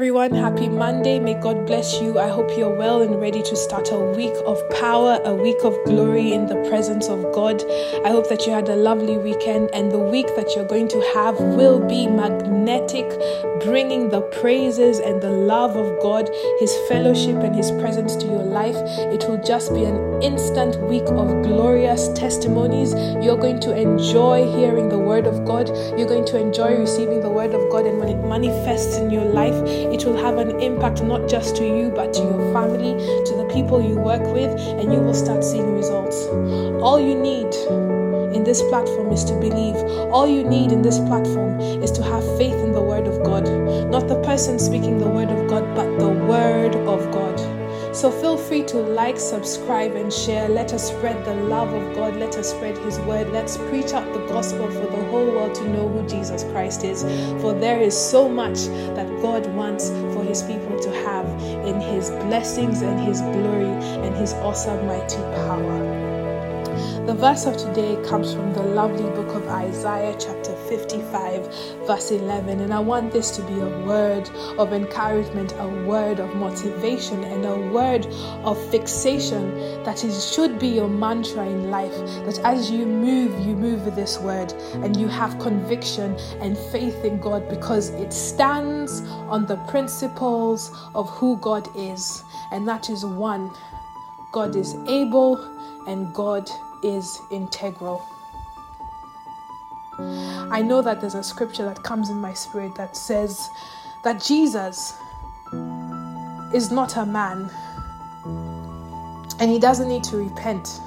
everyone. Happy Monday. May God bless you. I hope you're well and ready to start a week of power, a week of glory in the presence of God. I hope that you had a lovely weekend, and the week that you're going to have will be magnetic, bringing the praises and the love of God, His fellowship and His presence to your life. It will just be an instant week of glorious testimonies. You're going to enjoy hearing the word of God. You're going to enjoy receiving the word of God, and when it manifests in your life, it will have an impact not just to you but to your family, to the people you work with, and you will start seeing results. All you need in this platform is to believe. All you need in this platform is to have faith in the word of God. Not the person speaking the word of God, but the word of God. So feel free to like, subscribe, and share. Let us spread the love of God. Let us spread His word. Let's preach out the gospel for the whole world to know who Jesus Christ is. For there is so much that God wants for His people to have in His blessings and His glory and His awesome mighty power. The verse of today comes from the lovely book of Isaiah chapter 55 verse 11, and I want this to be a word of encouragement, a word of motivation, and a word of fixation that it should be your mantra in life, that as you move with this word and you have conviction and faith in God, because it stands on the principles of who God is, and that is one, God is able and God is integral. I know that there's a scripture that comes in my spirit that says that Jesus is not a man and He doesn't need to repent.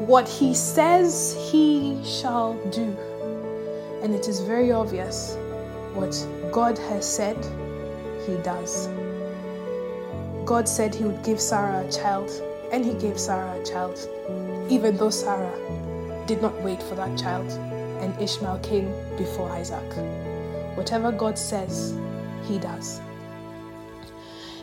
What He says He shall do. And it is very obvious, what God has said, He does. God said He would give Sarah a child, and He gave Sarah a child, even though Sarah did not wait for that child. And Ishmael came before Isaac. Whatever God says, He does.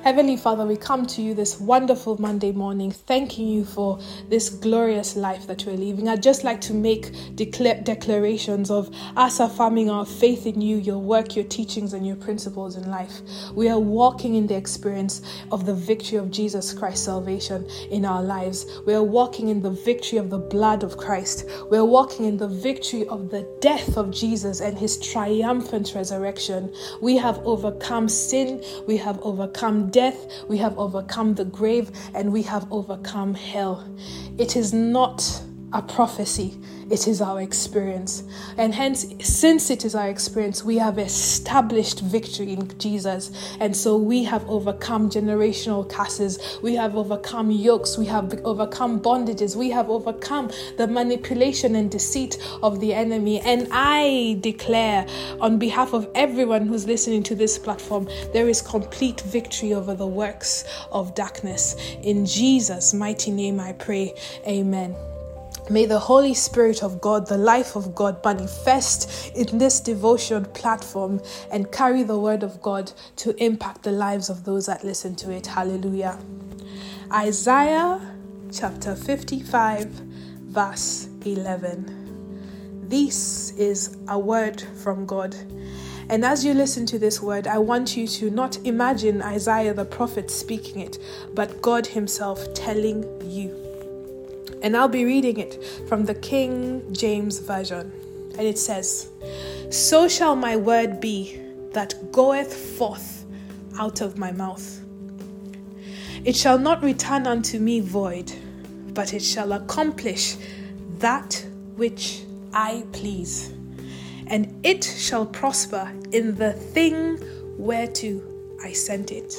Heavenly Father, we come to You this wonderful Monday morning, thanking You for this glorious life that we're living. I'd just like to make declarations of us affirming our faith in You, Your work, Your teachings, and Your principles in life. We are walking in the experience of the victory of Jesus Christ's salvation in our lives. We are walking in the victory of the blood of Christ. We are walking in the victory of the death of Jesus and His triumphant resurrection. We have overcome sin. We have overcome death, we have overcome the grave, and we have overcome hell. It is not a prophecy, it is our experience. And hence, since it is our experience, we have established victory in Jesus. And so we have overcome generational curses, we have overcome yokes, we have overcome bondages, we have overcome the manipulation and deceit of the enemy. And I declare on behalf of everyone who's listening to this platform, there is complete victory over the works of darkness. In Jesus' mighty name I pray. Amen. May the Holy Spirit of God, the life of God, manifest in this devotion platform and carry the word of God to impact the lives of those that listen to it. Hallelujah. Isaiah chapter 55 verse 11. This is a word from God. And as you listen to this word, I want you to not imagine Isaiah the prophet speaking it, but God Himself telling you. And I'll be reading it from the King James Version. And it says, "So shall my word be that goeth forth out of my mouth. It shall not return unto me void, but it shall accomplish that which I please. And it shall prosper in the thing whereto I sent it."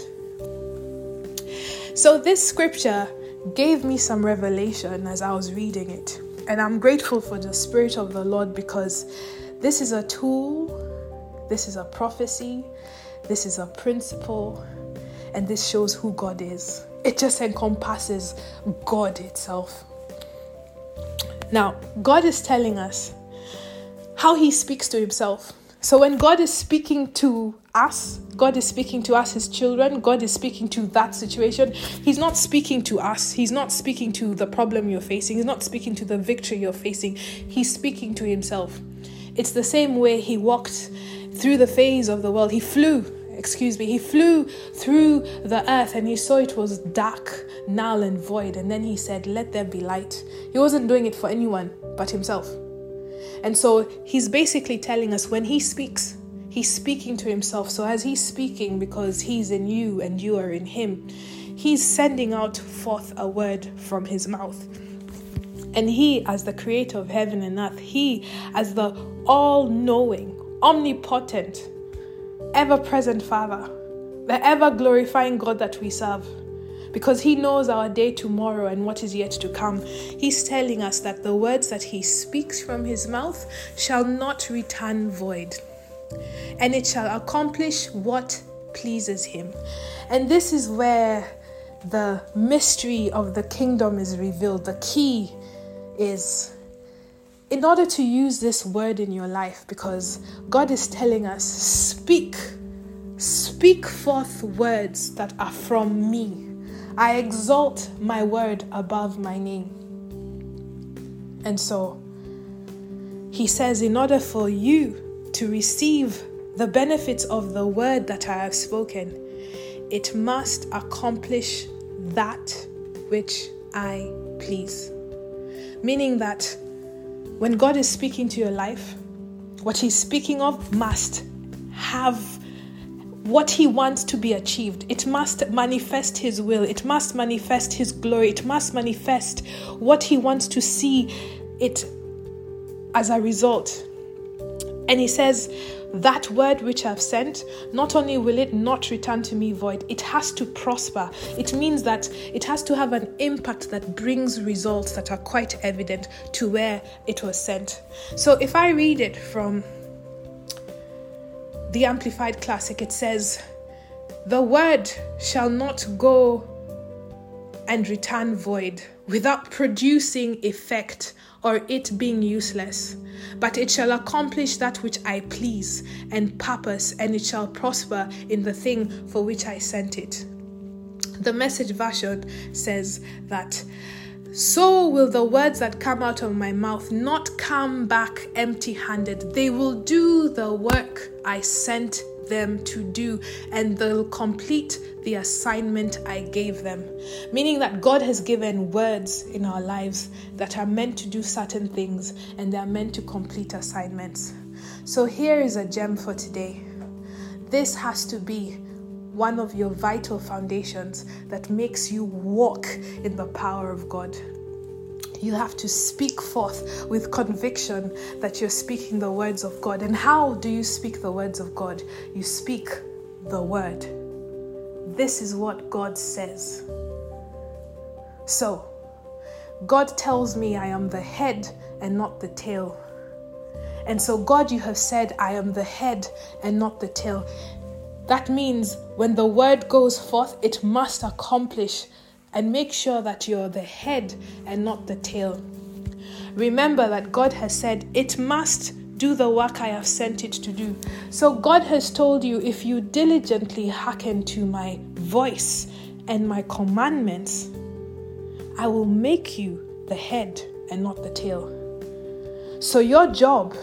So this scripture gave me some revelation as I was reading it, and I'm grateful for the Spirit of the Lord, because this is a tool, this is a prophecy, this is a principle, and this shows who God is. It just encompasses God itself. Now, God is telling us how He speaks to Himself. So when God is speaking to us, God is speaking to us, His children, God is speaking to that situation. He's not speaking to us. He's not speaking to the problem you're facing. He's not speaking to the victory you're facing. He's speaking to Himself. It's the same way He walked through the phase of the world. He flew. he flew through the earth and he saw it was dark, null and void. And then he said, let there be light. He wasn't doing it for anyone but himself. And so he's basically telling us when he speaks, he's speaking to himself. So as he's speaking, because he's in you and you are in him, he's sending out forth a word from his mouth. And he, as the creator of heaven and earth, he, as the all-knowing, omnipotent, ever-present Father, the ever-glorifying God that we serve, because he knows our day tomorrow and what is yet to come. He's telling us that the words that he speaks from his mouth shall not return void, and it shall accomplish what pleases him. And this is where the mystery of the kingdom is revealed. The key is, in order to use this word in your life, because God is telling us, speak forth words that are from me. I exalt my word above my name. And so he says, in order for you to receive the benefits of the word that I have spoken, it must accomplish that which I please. Meaning that when God is speaking to your life, what he's speaking of must have what he wants to be achieved. It must manifest his will. It must manifest his glory. It must manifest what he wants to see it as a result. And he says, that word which I've sent, not only will it not return to me void, it has to prosper. It means that it has to have an impact that brings results that are quite evident to where it was sent. So if I read it from the Amplified Classic, it says, the word shall not go and return void without producing effect or it being useless, but it shall accomplish that which I please and purpose, and it shall prosper in the thing for which I sent it. The Message version says that, so will the words that come out of my mouth not come back empty-handed. They will do the work I sent them to do, and they'll complete the assignment I gave them. Meaning that God has given words in our lives that are meant to do certain things, and they are meant to complete assignments. So here is a gem for today. This has to be one of your vital foundations that makes you walk in the power of God. You have to speak forth with conviction that you're speaking the words of God. And how do you speak the words of God? You speak the word. This is what God says. So, God tells me I am the head and not the tail. And so, God, you have said I am the head and not the tail. That means when the word goes forth, it must accomplish and make sure that you're the head and not the tail. Remember that God has said it must do the work I have sent it to do. So God has told you, if you diligently hearken to my voice and my commandments, I will make you the head and not the tail. So your job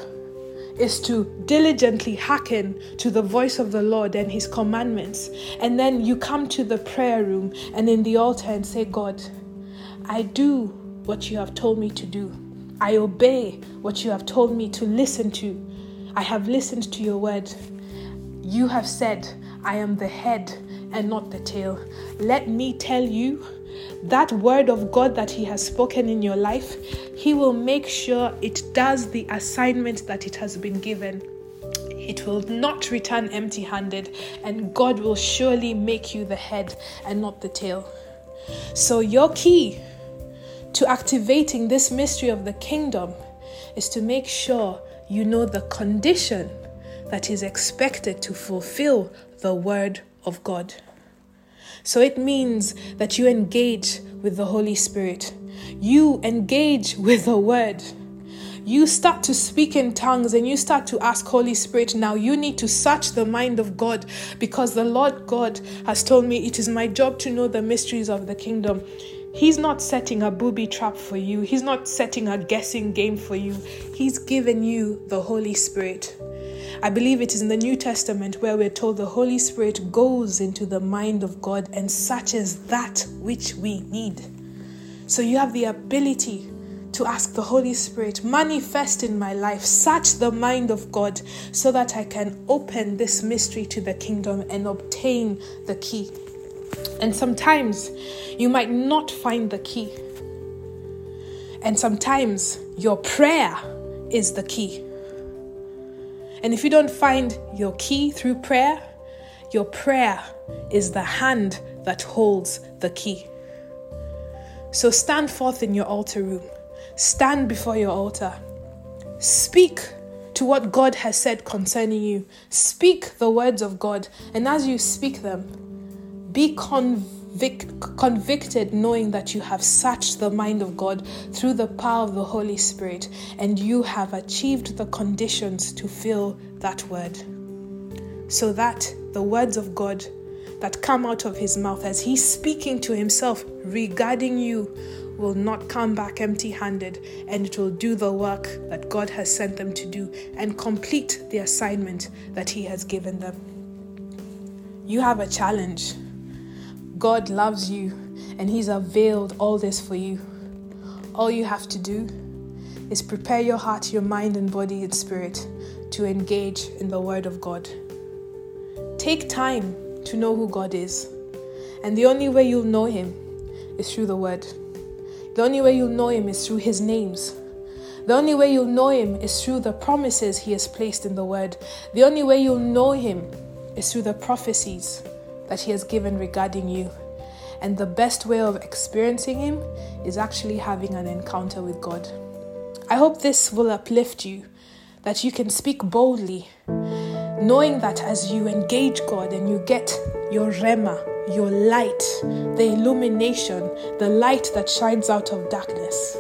is to diligently hearken to the voice of the Lord and his commandments. And then you come to the prayer room and in the altar and say, God, I do what you have told me to do. I obey what you have told me to listen to. I have listened to your word. You have said, I am the head and not the tail. Let me tell you, that word of God that he has spoken in your life, he will make sure it does the assignment that it has been given. It will not return empty-handed, and God will surely make you the head and not the tail. So your key to activating this mystery of the kingdom is to make sure you know the condition that is expected to fulfill the word of God. So it means that you engage with the Holy Spirit. You engage with the Word. You start to speak in tongues and you start to ask, Holy Spirit, now you need to search the mind of God, because the Lord God has told me it is my job to know the mysteries of the kingdom. He's not setting a booby trap for you. He's not setting a guessing game for you. He's given you the Holy Spirit. I believe it is in the New Testament where we're told the Holy Spirit goes into the mind of God and searches that which we need. So you have the ability to ask the Holy Spirit, manifest in my life, search the mind of God so that I can open this mystery to the kingdom and obtain the key. And sometimes you might not find the key. And sometimes your prayer is the key. And if you don't find your key through prayer, your prayer is the hand that holds the key. So stand forth in your altar room. Stand before your altar. Speak to what God has said concerning you. Speak the words of God. And as you speak them, be convicted knowing that you have searched the mind of God through the power of the Holy Spirit, and you have achieved the conditions to fill that word. So that the words of God that come out of his mouth as he's speaking to himself regarding you will not come back empty-handed, and it will do the work that God has sent them to do and complete the assignment that he has given them. You have a challenge. God loves you, and he's availed all this for you. All you have to do is prepare your heart, your mind, and body and spirit to engage in the word of God. Take time to know who God is. And the only way you'll know him is through the word. The only way you'll know him is through his names. The only way you'll know him is through the promises he has placed in the word. The only way you'll know him is through the prophecies that he has given regarding you. And the best way of experiencing him is actually having an encounter with God. I hope this will uplift you, that you can speak boldly, knowing that as you engage God and you get your rhema, your light, the illumination, the light that shines out of darkness,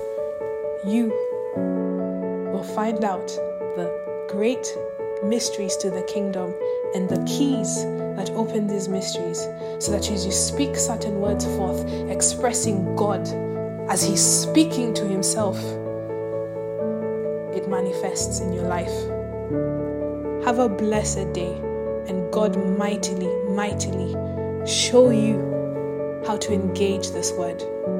you will find out the great mysteries to the kingdom and the keys that open these mysteries, so that as you speak certain words forth, expressing God as he's speaking to himself, it manifests in your life. Have a blessed day, and God mightily, mightily show you how to engage this word.